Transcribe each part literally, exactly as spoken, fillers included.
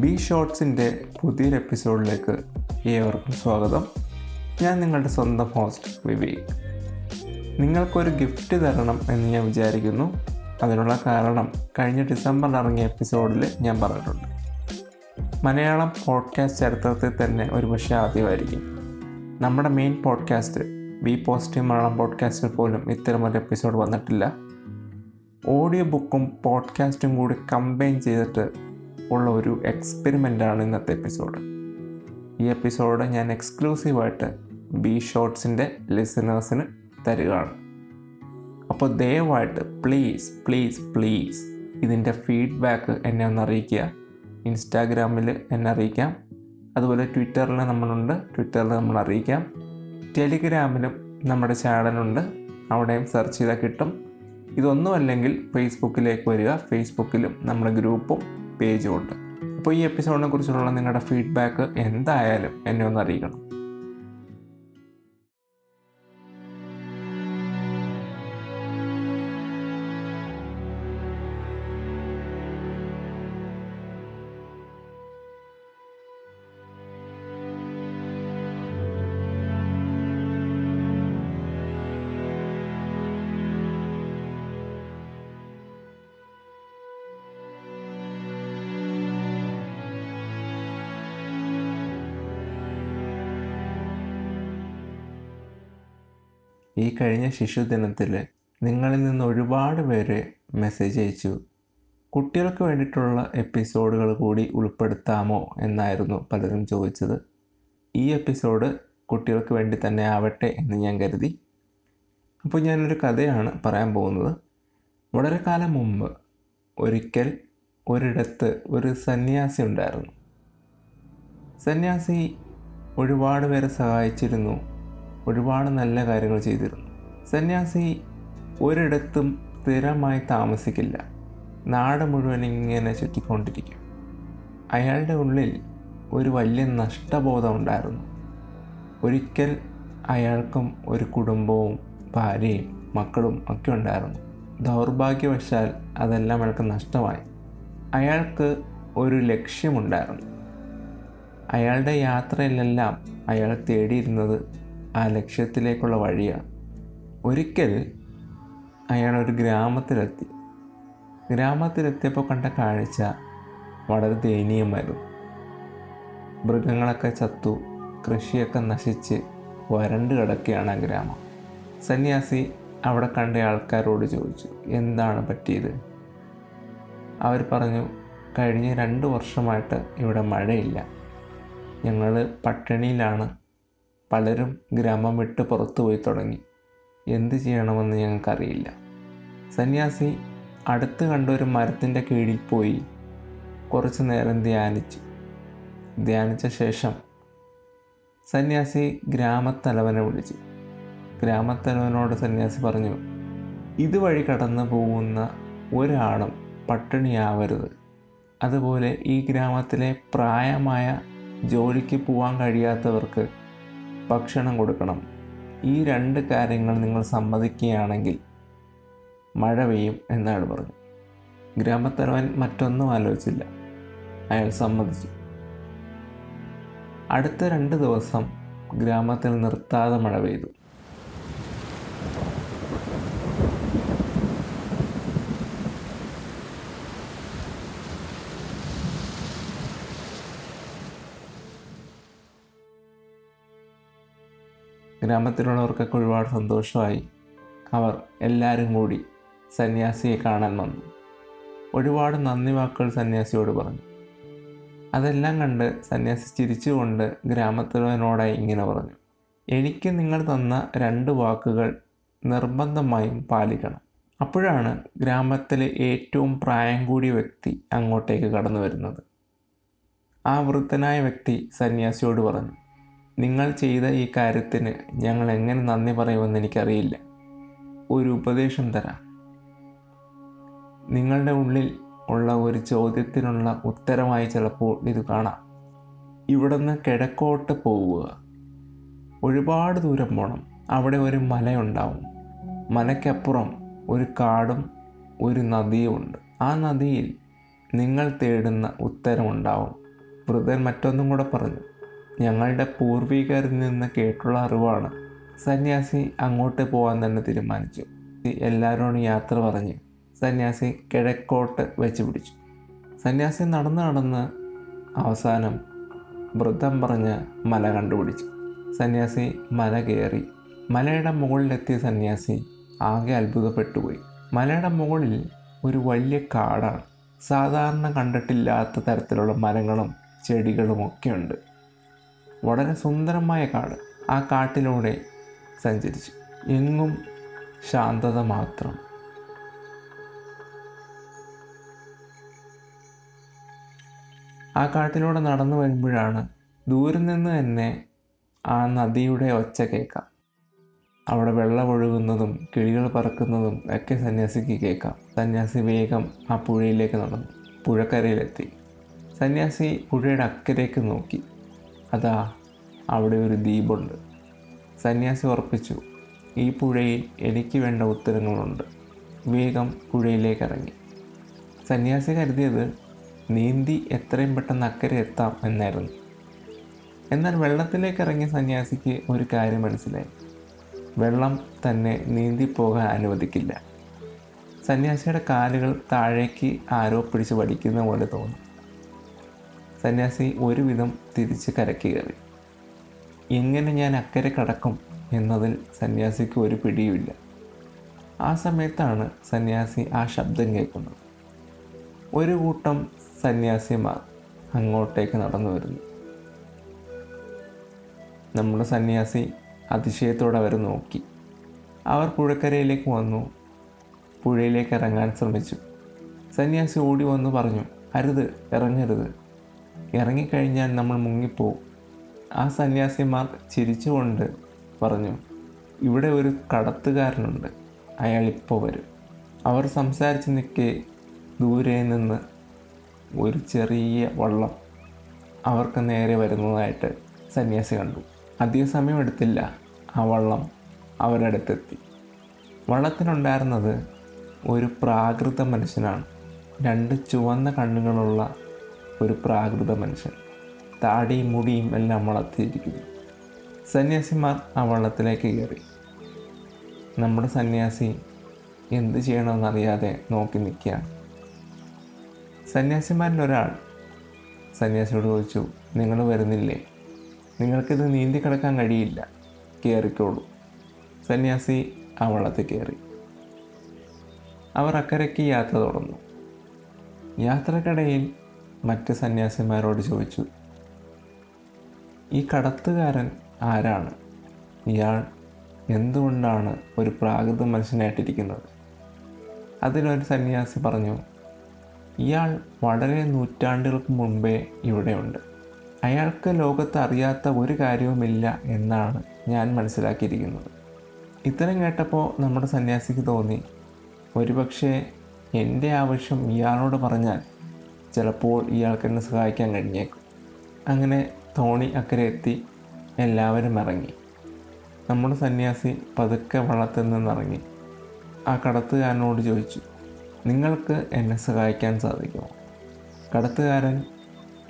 B ഷോർട്സിൻ്റെ പുതിയൊരു എപ്പിസോഡിലേക്ക് ഏവർക്കും സ്വാഗതം. ഞാൻ നിങ്ങളുടെ സ്വന്തം ഹോസ്റ്റ് വിവേക്. നിങ്ങൾക്കൊരു ഗിഫ്റ്റ് തരണം എന്ന് ഞാൻ വിചാരിക്കുന്നു. അതിനുള്ള കാരണം കഴിഞ്ഞ ഡിസംബറിൽ ഇറങ്ങിയ എപ്പിസോഡിൽ ഞാൻ പറഞ്ഞിട്ടുണ്ട്. മലയാളം പോഡ്കാസ്റ്റ് ചരിത്രത്തിൽ തന്നെ ഒരുപക്ഷെ ആദ്യമായിരിക്കും നമ്മുടെ main podcast be positive Malayalam പോഡ്കാസ്റ്റിൽ പോലും ഇത്തരമൊരു എപ്പിസോഡ് വന്നിട്ടില്ല. ഓഡിയോ ബുക്കും പോഡ്കാസ്റ്റും കൂടി കമ്പൈൻ ചെയ്തിട്ട് ഉള്ള ഒരു എക്സ്പെരിമെൻ്റാണ് ഇന്നത്തെ എപ്പിസോഡ്. ഈ എപ്പിസോഡ് ഞാൻ എക്സ്ക്ലൂസീവായിട്ട് ബി ഷോർട്സിൻ്റെ ലിസണേഴ്സിന് തരികയാണ്. അപ്പോൾ ദയവായിട്ട് പ്ലീസ് പ്ലീസ് പ്ലീസ് ഇതിൻ്റെ ഫീഡ്ബാക്ക് എന്നെ ഒന്ന് അറിയിക്കുക. ഇൻസ്റ്റാഗ്രാമിൽ എന്നെ അറിയിക്കാം, അതുപോലെ ട്വിറ്ററിൽ നമ്മളുണ്ട്, ട്വിറ്ററിൽ നമ്മൾ അറിയിക്കാം. ടെലിഗ്രാമിലും നമ്മുടെ ചാനലുണ്ട്, അവിടെയും സെർച്ച് ചെയ്താൽ കിട്ടും. ഇതൊന്നും അല്ലെങ്കിൽ ഫേസ്ബുക്കിലേക്ക് വരിക, ഫേസ്ബുക്കിലും നമ്മുടെ ഗ്രൂപ്പും പേജും ഉണ്ട്. അപ്പോൾ ഈ എപ്പിസോഡിനെ കുറിച്ചുള്ള നിങ്ങളുടെ ഫീഡ്ബാക്ക് എന്തായാലും എന്നെ ഒന്ന് അറിയിക്കണം. ഈ കഴിഞ്ഞ ശിശുദിനത്തിൽ നിങ്ങളിൽ നിന്ന് ഒരുപാട് പേര് മെസ്സേജ് അയച്ചു. കുട്ടികൾക്ക് വേണ്ടിയിട്ടുള്ള എപ്പിസോഡുകൾ കൂടി ഉൾപ്പെടുത്താമോ എന്നായിരുന്നു പലരും ചോദിച്ചത്. ഈ എപ്പിസോഡ് കുട്ടികൾക്ക് വേണ്ടി തന്നെ ആവട്ടെ എന്ന് ഞാൻ കരുതി. അപ്പോൾ ഞാനൊരു കഥയാണ് പറയാൻ പോകുന്നത്. വളരെ കാലം മുമ്പ് ഒരിക്കൽ ഒരിടത്ത് ഒരു സന്യാസി ഉണ്ടായിരുന്നു. സന്യാസി ഒരുപാട് പേരെ സഹായിച്ചിരുന്നു, ഒരുപാട് നല്ല കാര്യങ്ങൾ ചെയ്തിരുന്നു. സന്യാസി ഒരിടത്തും സ്ഥിരമായി താമസിക്കില്ല, നാട് മുഴുവൻ ഇങ്ങനെ ചുറ്റിക്കൊണ്ടിരിക്കും. അയാളുടെ ഉള്ളിൽ ഒരു വലിയ നഷ്ടബോധം ഉണ്ടായിരുന്നു. ഒരിക്കൽ അയാൾക്കും ഒരു കുടുംബവും ഭാര്യയും മക്കളും ഒക്കെ ഉണ്ടായിരുന്നു. ദൗർഭാഗ്യവശാൽ അതെല്ലാം അയാൾക്ക് നഷ്ടമായി. അയാൾക്ക് ഒരു ലക്ഷ്യമുണ്ടായിരുന്നു. അയാളുടെ യാത്രയിലെല്ലാം അയാൾ തേടിയിരുന്നത് ആ ലക്ഷ്യത്തിലേക്കുള്ള വഴിയാണ്. ഒരിക്കൽ അയാളൊരു ഗ്രാമത്തിലെത്തി. ഗ്രാമത്തിലെത്തിയപ്പോൾ കണ്ട കാഴ്ച വളരെ ദയനീയമായിരുന്നു. മൃഗങ്ങളൊക്കെ ചത്തു, കൃഷിയൊക്കെ നശിച്ച് വരണ്ട് കിടക്കുകയാണ് ആ ഗ്രാമം. സന്യാസി അവിടെ കണ്ട ആൾക്കാരോട് ചോദിച്ചു, എന്താണ് പറ്റിയത്? അവർ പറഞ്ഞു, കഴിഞ്ഞ രണ്ട് വർഷമായിട്ട് ഇവിടെ മഴയില്ല, ഞങ്ങൾ പട്ടിണിയിലാണ്, പലരും ഗ്രാമം വിട്ട് പുറത്തു പോയി തുടങ്ങി, എന്ത് ചെയ്യണമെന്ന് ഞങ്ങൾക്കറിയില്ല. സന്യാസി അടുത്ത് കണ്ട ഒരു മരത്തിൻ്റെ കീഴിൽ പോയി കുറച്ചു നേരം ധ്യാനിച്ചു. ധ്യാനിച്ച ശേഷം സന്യാസി ഗ്രാമത്തലവനെ വിളിച്ചു. ഗ്രാമത്തലവനോട് സന്യാസി പറഞ്ഞു, ഇതുവഴി കടന്നു പോകുന്ന ഒരാളും പട്ടിണിയാവരുത്, അതുപോലെ ഈ ഗ്രാമത്തിലെ പ്രായമായ ജോലിക്ക് പോകാൻ കഴിയാത്തവർക്ക് ഭക്ഷണം കൊടുക്കണം. ഈ രണ്ട് കാര്യങ്ങൾ നിങ്ങൾ സമ്മതിക്കുകയാണെങ്കിൽ മഴ പെയ്യും എന്നയാൾ പറഞ്ഞു. ഗ്രാമത്തലവൻ മറ്റൊന്നും ആലോചിച്ചില്ല, അയാൾ സമ്മതിച്ചു. അടുത്ത രണ്ട് ദിവസം ഗ്രാമത്തിൽ നിർത്താതെ മഴ പെയ്തു. ഗ്രാമത്തിലുള്ളവർക്കൊക്കെ ഒരുപാട് സന്തോഷമായി. അവർ എല്ലാവരും കൂടി സന്യാസിയെ കാണാൻ വന്നു. ഒരുപാട് നന്ദി വാക്കുകൾ സന്യാസിയോട് പറഞ്ഞു. അതെല്ലാം കണ്ട് സന്യാസി ചിരിച്ചുകൊണ്ട് ഗ്രാമത്തിലുള്ളവനോടായി ഇങ്ങനെ പറഞ്ഞു, എനിക്ക് നിങ്ങൾ തന്ന രണ്ട് വാക്കുകൾ നിർബന്ധമായും പാലിക്കണം. അപ്പോഴാണ് ഗ്രാമത്തിലെ ഏറ്റവും പ്രായം കൂടിയ വ്യക്തി അങ്ങോട്ടേക്ക് കടന്നു വരുന്നത്. ആ വൃദ്ധനായ വ്യക്തി സന്യാസിയോട് പറഞ്ഞു, നിങ്ങൾ ചെയ്ത ഈ കാര്യത്തിന് ഞങ്ങൾ എങ്ങനെ നന്ദി പറയുമെന്ന് എനിക്കറിയില്ല. ഒരു ഉപദേശം തരാം. നിങ്ങളുടെ ഉള്ളിൽ ഉള്ള ഒരു ചോദ്യത്തിനുള്ള ഉത്തരമായി ചിലപ്പോൾ ഇത് കാണാം. ഇവിടുന്ന് കിഴക്കോട്ട് പോവുക, ഒരുപാട് ദൂരം പോകണം, അവിടെ ഒരു മലയുണ്ടാവും, മലയ്ക്കപ്പുറം ഒരു കാടും ഒരു നദിയും ഉണ്ട്, ആ നദിയിൽ നിങ്ങൾ തേടുന്ന ഉത്തരമുണ്ടാവും, വൃദ്ധൻ മറ്റൊന്നും കൂടെ പറഞ്ഞു. ഞങ്ങളുടെ പൂർവികരിൽ നിന്ന് കേട്ടുള്ള അറിവാണ്. സന്യാസി അങ്ങോട്ട് പോകാൻ തന്നെ തീരുമാനിച്ചു. എല്ലാവരോടും യാത്ര പറഞ്ഞ് സന്യാസി കിഴക്കോട്ട് വെച്ച് പിടിച്ചു. സന്യാസി നടന്ന് നടന്ന് അവസാനം വൃദ്ധം പറഞ്ഞ് മല കണ്ടുപിടിച്ചു. സന്യാസി മല കയറി. മലയുടെ മുകളിലെത്തിയ സന്യാസി ആകെ അത്ഭുതപ്പെട്ടുപോയി. മലയുടെ മുകളിൽ ഒരു വലിയ കാടാണ്. സാധാരണ കണ്ടിട്ടില്ലാത്ത തരത്തിലുള്ള മരങ്ങളും ചെടികളുമൊക്കെയുണ്ട്. വളരെ സുന്ദരമായ കാട്. ആ കാട്ടിലൂടെ സഞ്ചരിച്ചു. എങ്ങും ശാന്തത മാത്രം. ആ കാട്ടിലൂടെ നടന്നു വരുമ്പോഴാണ് ദൂരെ നിന്ന് തന്നെ ആ നദിയുടെ ഒച്ച കേൾക്കാം. അവിടെ വെള്ളമൊഴുകുന്നതും കിളികൾ പറക്കുന്നതും ഒക്കെ സന്യാസിക്ക് കേൾക്കാം. സന്യാസി വേഗം ആ പുഴയിലേക്ക് നടന്നു. പുഴക്കരയിലെത്തി. സന്യാസി പുഴയുടെ അക്കരയ്ക്ക് നോക്കി. അതാ അവിടെ ഒരു ദ്വീപുണ്ട്. സന്യാസി ഉറപ്പിച്ചു, ഈ പുഴയിൽ എനിക്ക് വേണ്ട ഉത്തരങ്ങളുണ്ട്. വേഗം പുഴയിലേക്ക് ഇറങ്ങി. സന്യാസി കരുതിയത് നീന്തി എത്രയും പെട്ടെന്ന് അക്കരെ എത്താം എന്നായിരുന്നു. എന്നാൽ വെള്ളത്തിലേക്ക് ഇറങ്ങിയ സന്യാസിക്ക് ഒരു കാര്യം മനസ്സിലായി. വെള്ളം തന്നെ നീന്തിപ്പോകാൻ അനുവദിക്കില്ല. സന്യാസിയുടെ കാലുകൾ താഴേക്ക് ആരോ പിടിച്ച് വലിക്കുന്ന പോലെ തോന്നി. സന്യാസി ഒരുവിധം തിരിച്ച് കരയ്ക്ക് കയറി. എങ്ങനെ ഞാൻ അക്കരെ കടക്കും എന്നതിൽ സന്യാസിക്ക് ഒരു പിടിയുമില്ല. ആ സമയത്താണ് സന്യാസി ആ ശബ്ദം കേൾക്കുന്നത്. ഒരു കൂട്ടം സന്യാസിമാർ അങ്ങോട്ടേക്ക് നടന്നു വരുന്നു. നമ്മുടെ സന്യാസി അതിശയത്തോടെ അവർ നോക്കി. അവർ പുഴക്കരയിലേക്ക് വന്നു. പുഴയിലേക്ക് ഇറങ്ങാൻ ശ്രമിച്ചു. സന്യാസി ഓടി വന്ന് പറഞ്ഞു, അരുത്, ഇറങ്ങരുത്, ഇറങ്ങിക്കഴിഞ്ഞാൽ നമ്മൾ മുങ്ങിപ്പോവും. ആ സന്യാസിമാർ ചിരിച്ചുകൊണ്ട് പറഞ്ഞു, ഇവിടെ ഒരു കടത്തുകാരനുണ്ട്, അയാൾ ഇപ്പോൾ വരും. അവർ സംസാരിച്ച് നിൽക്കെ ദൂരെ നിന്ന് ഒരു ചെറിയ വള്ളം അവർക്ക് നേരെ വരുന്നതായിട്ട് സന്യാസി കണ്ടു. അധിക സമയമെടുത്തില്ല, ആ വള്ളം അവരുടെ അടുത്തെത്തി. വള്ളത്തിനുണ്ടായിരുന്നത് ഒരു പ്രാകൃത മനുഷ്യനാണ്. രണ്ട് ചുവന്ന കണ്ണുകളുള്ള ഒരു പ്രാകൃത മനുഷ്യൻ. താടിയും മുടിയും എല്ലാം വളർത്തിയിരിക്കുന്നു. സന്യാസിമാർ ആ വള്ളത്തിലേക്ക് കയറി. നമ്മുടെ സന്യാസി എന്ത് ചെയ്യണമെന്നറിയാതെ നോക്കി നിൽക്കുകയാണ്. സന്യാസിമാരിലൊരാൾ സന്യാസിയോട് ചോദിച്ചു, നിങ്ങൾ വരുന്നില്ലേ? നിങ്ങൾക്കിത് നീന്തി കിടക്കാൻ കഴിയില്ല, കയറിക്കോളൂ. സന്യാസി ആ വള്ളത്തിൽ കയറി. അവർ അക്കരയ്ക്ക് യാത്ര തുടർന്നു. യാത്രക്കിടയിൽ മറ്റ് സന്യാസിമാരോട് ചോദിച്ചു, ഈ കടത്തുകാരൻ ആരാണ്? ഇയാൾ എന്തുകൊണ്ടാണ് ഒരു പ്രാകൃത മനുഷ്യനായിട്ടിരിക്കുന്നത്? അതിലൊരു സന്യാസി പറഞ്ഞു, ഇയാൾ വളരെ നൂറ്റാണ്ടുകൾക്ക് മുമ്പേ ഇവിടെയുണ്ട്. അയാൾക്ക് ലോകത്ത് അറിയാത്ത ഒരു കാര്യവുമില്ല എന്നാണ് ഞാൻ മനസ്സിലാക്കിയിരിക്കുന്നത്. ഇത്തരം കേട്ടപ്പോൾ നമ്മുടെ സന്യാസിക്ക് തോന്നി, ഒരുപക്ഷെ എൻ്റെ ആവശ്യം ഇയാളോട് പറഞ്ഞാൽ ചിലപ്പോൾ ഇയാൾക്കെന്നെ സഹായിക്കാൻ കഴിഞ്ഞേക്കും. അങ്ങനെ തോണി അക്കരെ എത്തി. എല്ലാവരും ഇറങ്ങി. നമ്മുടെ സന്യാസി പതുക്കെ വള്ളത്തിൽ നിന്നിറങ്ങി. ആ കടത്തുകാരനോട് ചോദിച്ചു, നിങ്ങൾക്ക് എന്നെ സഹായിക്കാൻ സാധിക്കുമോ? കടത്തുകാരൻ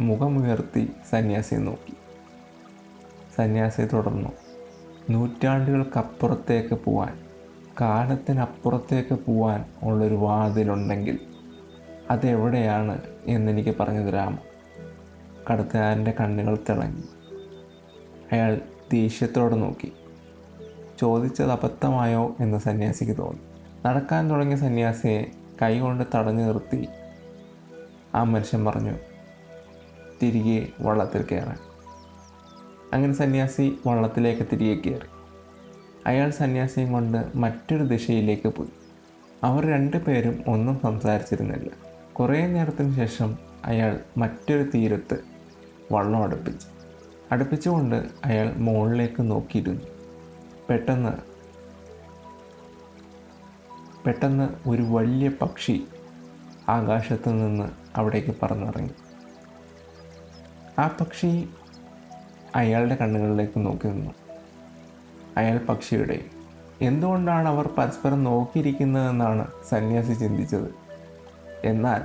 മുഖമുയർത്തി സന്യാസിയെ നോക്കി. സന്യാസി തുടർന്നു, നൂറ്റാണ്ടുകൾക്കപ്പുറത്തേക്ക് പോവാൻ, കാലത്തിനപ്പുറത്തേക്ക് പോവാൻ ഉള്ളൊരു വാതിലുണ്ടെങ്കിൽ അതെവിടെയാണ് എന്നെനിക്ക് പറഞ്ഞു തരാമോ? കടത്തുകാരൻ്റെ കണ്ണുകൾ തിളങ്ങി. അയാൾ ദേഷ്യത്തോടെ നോക്കി. ചോദിച്ചത് അബദ്ധമായോ എന്ന് സന്യാസിക്ക് തോന്നി. നടക്കാൻ തുടങ്ങിയ സന്യാസിയെ കൈകൊണ്ട് തടഞ്ഞു നിർത്തി ആ മനുഷ്യൻ പറഞ്ഞു, തിരികെ വള്ളത്തിൽ കയറാൻ. അങ്ങനെ സന്യാസി വള്ളത്തിലേക്ക് തിരികെ കയറി. അയാൾ സന്യാസിയും കൊണ്ട് മറ്റൊരു ദിശയിലേക്ക് പോയി. അവർ രണ്ടു പേരും ഒന്നും സംസാരിച്ചിരുന്നില്ല. കുറേ നേരത്തിന് ശേഷം അയാൾ മറ്റൊരു തീരത്ത് വള്ളം അടുപ്പിച്ചു. അടുപ്പിച്ചുകൊണ്ട് അയാൾ മുകളിലേക്ക് നോക്കിയിരുന്നു. പെട്ടെന്ന് പെട്ടെന്ന് ഒരു വലിയ പക്ഷി ആകാശത്തു നിന്ന് അവിടേക്ക് പറന്നിറങ്ങി. ആ പക്ഷി അയാളുടെ കണ്ണുകളിലേക്ക് നോക്കി നിന്നു. അയാൾ പക്ഷിയുടെ എന്തുകൊണ്ടാണ് അവർ പരസ്പരം നോക്കിയിരിക്കുന്നതെന്നാണ് സന്യാസി ചിന്തിച്ചത്. എന്നാൽ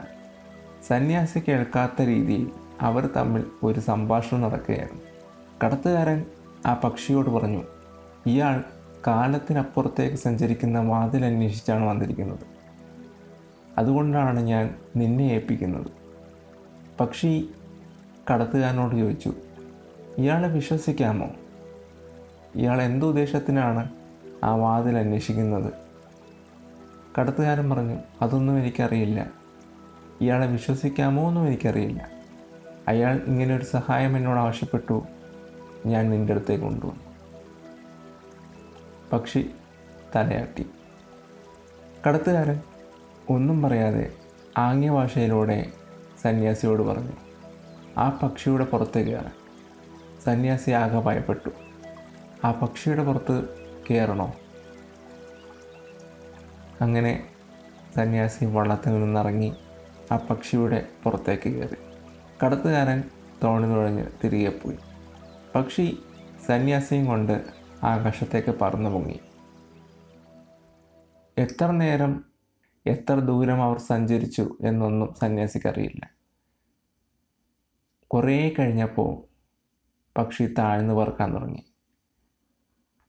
സന്യാസി കേൾക്കാത്ത രീതിയിൽ അവർ തമ്മിൽ ഒരു സംഭാഷണം നടക്കുകയായിരുന്നു. കടത്തുകാരൻ ആ പക്ഷിയോട് പറഞ്ഞു, ഇയാൾ കാലത്തിനപ്പുറത്തേക്ക് സഞ്ചരിക്കുന്ന വാതിൽ അന്വേഷിച്ചാണ് വന്നിരിക്കുന്നത്, അതുകൊണ്ടാണ് ഞാൻ നിന്നെ ഏൽപ്പിക്കുന്നത്. പക്ഷി കടത്തുകാരനോട് ചോദിച്ചു, ഇയാളെ വിശ്വസിക്കാമോ? ഇയാൾ എന്തുദ്ദേശത്തിനാണ് ആ വാതിൽ അന്വേഷിക്കുന്നത്? കടത്തുകാരൻ പറഞ്ഞു, അതൊന്നും എനിക്കറിയില്ല, ഇയാളെ വിശ്വസിക്കാമോ എന്നും എനിക്കറിയില്ല. അയാൾ ഇങ്ങനെയൊരു സഹായം എന്നോട് ആവശ്യപ്പെട്ടു, ഞാൻ നിൻ്റെ അടുത്തേക്ക് കൊണ്ടുവന്നു. പക്ഷി തലയാട്ടി. കടത്തുകാരൻ ഒന്നും പറയാതെ ആംഗ്യ ഭാഷയിലൂടെ സന്യാസിയോട് പറഞ്ഞു, ആ പക്ഷിയുടെ പുറത്ത് കയറാൻ. സന്യാസി ആകെ ഭയപ്പെട്ടു. ആ പക്ഷിയുടെ പുറത്ത് കയറണോ? അങ്ങനെ സന്യാസി വള്ളത്തിൽ നിന്നിറങ്ങി ആ പക്ഷിയുടെ പുറത്തേക്ക് കയറി. കടത്തുകാരൻ തോണി തുഴഞ്ഞ് തിരികെ പോയി. പക്ഷി സന്യാസിയും കൊണ്ട് ആകാശത്തേക്ക് പറന്നു പൊങ്ങി. എത്ര നേരം എത്ര ദൂരം അവർ സഞ്ചരിച്ചു എന്നൊന്നും സന്യാസിക്കറിയില്ല. കുറേ കഴിഞ്ഞപ്പോൾ പക്ഷി താഴ്ന്നു പറക്കാൻ തുടങ്ങി.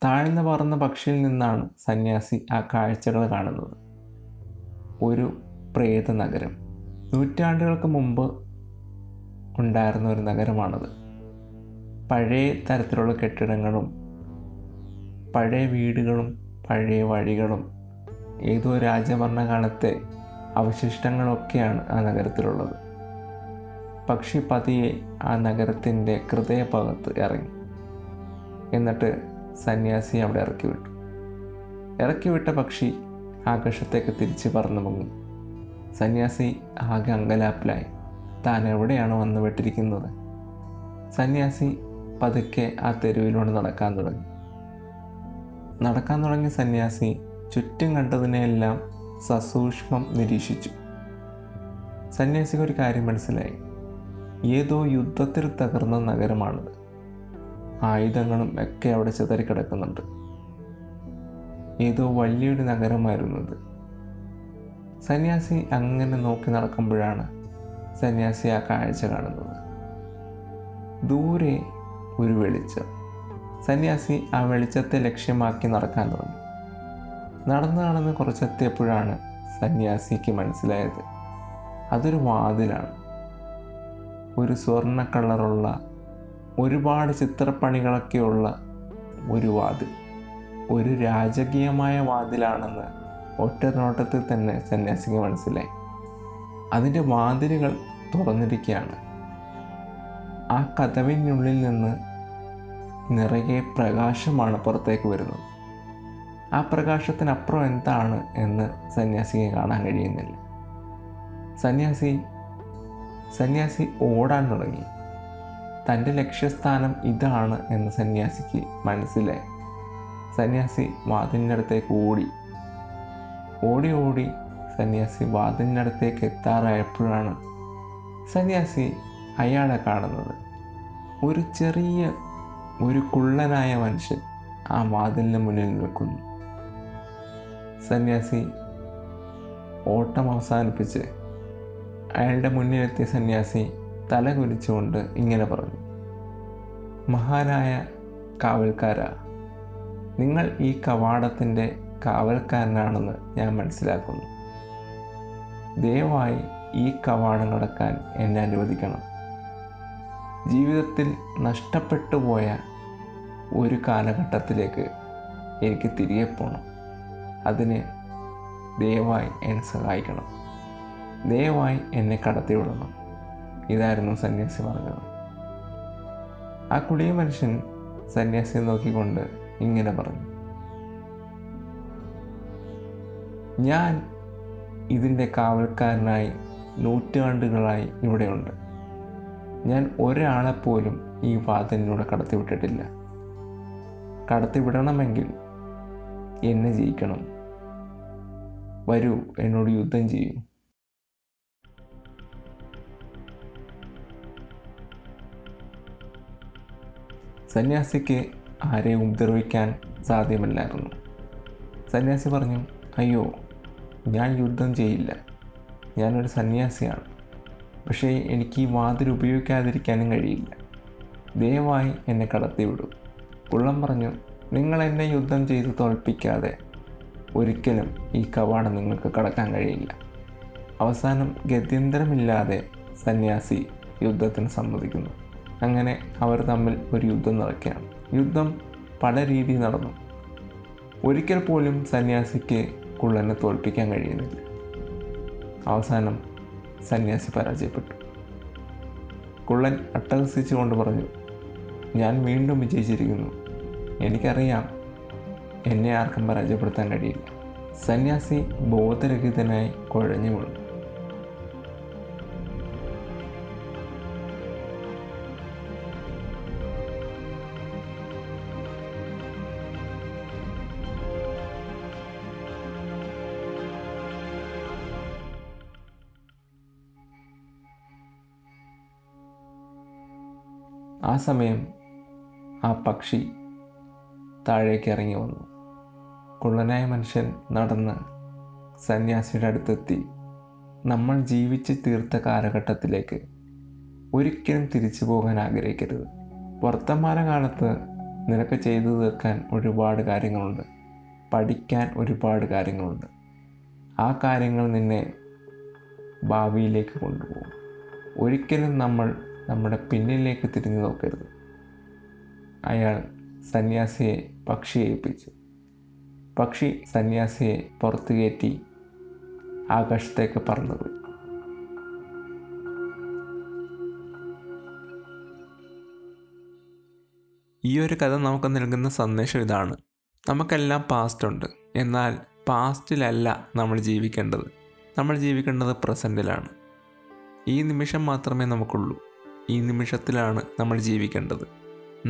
താഴ്ന്നു പറന്ന പക്ഷിയിൽ നിന്നാണ് സന്യാസി ആ കാഴ്ചകൾ കാണുന്നത്. ഒരു പ്രേത നഗരം. നൂറ്റാണ്ടുകൾക്ക് മുമ്പ് ഉണ്ടായിരുന്ന ഒരു നഗരമാണത്. പഴയ തരത്തിലുള്ള കെട്ടിടങ്ങളും പഴയ വീടുകളും പഴയ വഴികളും ഏതോ രാജഭരണകാലത്തെ അവശിഷ്ടങ്ങളൊക്കെയാണ് ആ നഗരത്തിലുള്ളത്. പക്ഷി പതിയെ ആ നഗരത്തിൻ്റെ ഹൃദയഭാഗത്ത് ഇറങ്ങി. എന്നിട്ട് സന്യാസി അവിടെ ഇറക്കി വിട്ടു. ഇറക്കി വിട്ട പക്ഷി ആകാശത്തേക്ക് തിരിച്ച് പറന്നു പൊങ്ങി. സന്യാസി ആകെ അങ്കലാപ്പിലായി. താൻ എവിടെയാണ് വന്നു വിട്ടിരിക്കുന്നത്? സന്യാസി പതുക്കെ ആ തെരുവിലൂടെ നടക്കാൻ തുടങ്ങി. നടക്കാൻ തുടങ്ങിയ സന്യാസി ചുറ്റും കണ്ടതിനെയെല്ലാം സസൂക്ഷ്മം നിരീക്ഷിച്ചു. സന്യാസിക്കൊരു കാര്യം മനസ്സിലായി. ഏതോ യുദ്ധത്തിൽ തകർന്ന നഗരമാണിത്. ആയുധങ്ങളും ഒക്കെ അവിടെ ചിതറിക്കിടക്കുന്നുണ്ട്. ഏതോ വലിയൊരു നഗരമായിരുന്നത്. സന്യാസി അങ്ങനെ നോക്കി നടക്കുമ്പോഴാണ് സന്യാസി ആ കാഴ്ച കാണുന്നത്. ദൂരെ ഒരു വെളിച്ചം. സന്യാസി ആ വെളിച്ചത്തെ ലക്ഷ്യമാക്കി നടക്കാൻ തുടങ്ങി. നടന്ന് നടന്ന് കുറച്ചെത്തിയപ്പോഴാണ് സന്യാസിക്ക് മനസ്സിലായത് അതൊരു വാതിലാണ്. ഒരു സ്വർണ്ണ കളറുള്ള ഒരുപാട് ചിത്രപ്പണികളൊക്കെയുള്ള ഒരു വാതിൽ. ഒരു രാജകീയമായ വാതിലാണെന്ന് ഒറ്റ നോട്ടത്തിൽ തന്നെ സന്യാസിക്ക് മനസ്സിലായി. അതിൻ്റെ വാതിലുകൾ തുറന്നിരിക്കുകയാണ്. ആ കതവിനുള്ളിൽ നിന്ന് നിറയെ പ്രകാശമാണ് പുറത്തേക്ക് വരുന്നത്. ആ പ്രകാശത്തിനപ്പുറം എന്താണ് എന്ന് സന്യാസിക്ക് കാണാൻ കഴിയുന്നില്ല. സന്യാസി സന്യാസി ഓടാൻ തുടങ്ങി. തൻ്റെ ലക്ഷ്യസ്ഥാനം ഇതാണ് എന്ന് സന്യാസിക്ക് മനസ്സിലായി. സന്യാസി വാതിലിൻ്റെ അടുത്തേക്ക് ഓടി ഓടി ഓടി സന്യാസി വാതിലിൻ്റെ അടുത്തേക്ക് എത്താറായപ്പോഴാണ് സന്യാസി അയാളെ കാണുന്നത്. ഒരു ചെറിയ ഒരു കുള്ളനായ മനുഷ്യൻ ആ വാതിലിന് മുന്നിൽ നിൽക്കുന്നു. സന്യാസി ഓട്ടം അവസാനിപ്പിച്ച് അയാളുടെ മുന്നിലെത്തിയ സന്യാസി തല കുനിച്ചുകൊണ്ട് ഇങ്ങനെ പറഞ്ഞു, മഹാനായ കാവൽക്കാരാ, നിങ്ങൾ ഈ കവാടത്തിൻ്റെ കാവൽക്കാരനാണെന്ന് ഞാൻ മനസ്സിലാക്കുന്നു. ദയവായി ഈ കവാടം കടക്കാൻ എന്നെ അനുവദിക്കണം. ജീവിതത്തിൽ നഷ്ടപ്പെട്ടു പോയ ഒരു കാലഘട്ടത്തിലേക്ക് എനിക്ക് തിരികെ പോകണം. അതിന് ദയവായി എന്നെ സഹായിക്കണം. ദയവായി എന്നെ കടത്തിവിടണം. ഇതായിരുന്നു സന്യാസി പറഞ്ഞത്. ആ കുടിയ മനുഷ്യൻ സന്യാസിയെ നോക്കിക്കൊണ്ട് ഇങ്ങനെ പറഞ്ഞു, ഞാൻ ഇതിൻ്റെ കാവൽക്കാരനായി നൂറ്റാണ്ടുകളായി ഇവിടെയുണ്ട്. ഞാൻ ഒരാളെപ്പോലും ഈ വാതിലിലൂടെ കടത്തിവിട്ടിട്ടില്ല. കടത്തിവിടണമെങ്കിൽ എന്നെ ജയിക്കണം. വരൂ, എന്നോട് യുദ്ധം ചെയ്യൂ. സന്യാസിക്ക് ആരെയും ഉപദ്രവിക്കാൻ സാധ്യമല്ലായിരുന്നു. സന്യാസി പറഞ്ഞു, അയ്യോ, ഞാൻ യുദ്ധം ചെയ്യില്ല. ഞാനൊരു സന്യാസിയാണ്. പക്ഷേ എനിക്ക് ഈ വാതിൽ ഉപയോഗിക്കാതിരിക്കാനും കഴിയില്ല. ദയവായി എന്നെ കടത്തിവിടൂ. കുള്ളൻ പറഞ്ഞു, നിങ്ങളെന്നെ യുദ്ധം ചെയ്ത് തോൽപ്പിക്കാതെ ഒരിക്കലും ഈ കവാടം നിങ്ങൾക്ക് കടക്കാൻ കഴിയില്ല. അവസാനം ഗത്യന്തരമില്ലാതെ സന്യാസി യുദ്ധത്തിന് സമ്മതിക്കുന്നു. അങ്ങനെ അവർ തമ്മിൽ ഒരു യുദ്ധം നടക്കുകയാണ്. യുദ്ധം പല രീതിയിൽ നടന്നു. ഒരിക്കൽ പോലും സന്യാസിക്ക് കുള്ളനെ തോൽപ്പിക്കാൻ കഴിയുന്നില്ല. അവസാനം സന്യാസി പരാജയപ്പെട്ടു. കുള്ളൻ അട്ടഹസിച്ചുകൊണ്ട് പറഞ്ഞു, ഞാൻ വീണ്ടും വിജയിച്ചിരിക്കുന്നു. എനിക്കറിയാം എന്നെ ആർക്കും പരാജയപ്പെടുത്താൻ കഴിയില്ല. സന്യാസി ബോധരഹിതനായി കുഴഞ്ഞു വീണു. ആ സമയം ആ പക്ഷി താഴേക്ക് ഇറങ്ങി വന്നു. കുള്ളനായ മനുഷ്യൻ നടന്ന് സന്യാസിയുടെ അടുത്തെത്തി നമ്മൾ ജീവിച്ച് തീർത്ത കാലഘട്ടത്തിലേക്ക് ഒരിക്കലും തിരിച്ചു പോകാൻ ആഗ്രഹിക്കരുത്. വർത്തമാനകാലത്ത് നിനക്ക് ചെയ്തു തീർക്കാൻ ഒരുപാട് കാര്യങ്ങളുണ്ട്, പഠിക്കാൻ ഒരുപാട് കാര്യങ്ങളുണ്ട്. ആ കാര്യങ്ങൾ നിന്നെ ഭാവിയിലേക്ക് കൊണ്ടുപോകും. ഒരിക്കലും നമ്മൾ നമ്മുടെ പിന്നിലേക്ക് തിരിഞ്ഞു നോക്കരുത്. അയാൾ സന്യാസിയെ പക്ഷിയെ ഏൽപ്പിച്ചു. പക്ഷി സന്യാസിയെ പുറത്തു കയറ്റി ആകാശത്തേക്ക് പറന്നുപോയി. ഈ ഒരു കഥ നമുക്ക് നൽകുന്ന സന്ദേശം ഇതാണ്. നമുക്കെല്ലാം പാസ്റ്റ് ഉണ്ട്, എന്നാൽ പാസ്റ്റിലല്ല നമ്മൾ ജീവിക്കേണ്ടത്. നമ്മൾ ജീവിക്കേണ്ടത് പ്രസൻറ്റിലാണ്. ഈ നിമിഷം മാത്രമേ നമുക്കുള്ളൂ. ഈ നിമിഷത്തിലാണ് നമ്മൾ ജീവിക്കേണ്ടത്.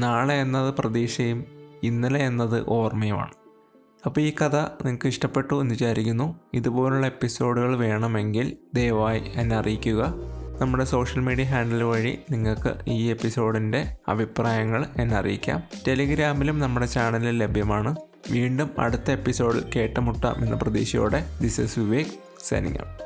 നാളെ എന്നത് പ്രതീക്ഷയും ഇന്നലെ എന്നത് ഓർമ്മയുമാണ്. അപ്പോൾ ഈ കഥ നിങ്ങൾക്ക് ഇഷ്ടപ്പെട്ടു എന്ന് വിചാരിക്കുന്നു. ഇതുപോലുള്ള എപ്പിസോഡുകൾ വേണമെങ്കിൽ ദയവായി എന്നെ അറിയിക്കുക. നമ്മുടെ സോഷ്യൽ മീഡിയ ഹാൻഡിൽ വഴി നിങ്ങൾക്ക് ഈ എപ്പിസോഡിൻ്റെ അഭിപ്രായങ്ങൾ എന്നെ അറിയിക്കാം. ടെലിഗ്രാമിലും നമ്മുടെ ചാനലിൽ ലഭ്യമാണ്. വീണ്ടും അടുത്ത എപ്പിസോഡിൽ കേട്ടുമുട്ടാം എന്ന പ്രതീക്ഷയോടെ this is Vivek signing out.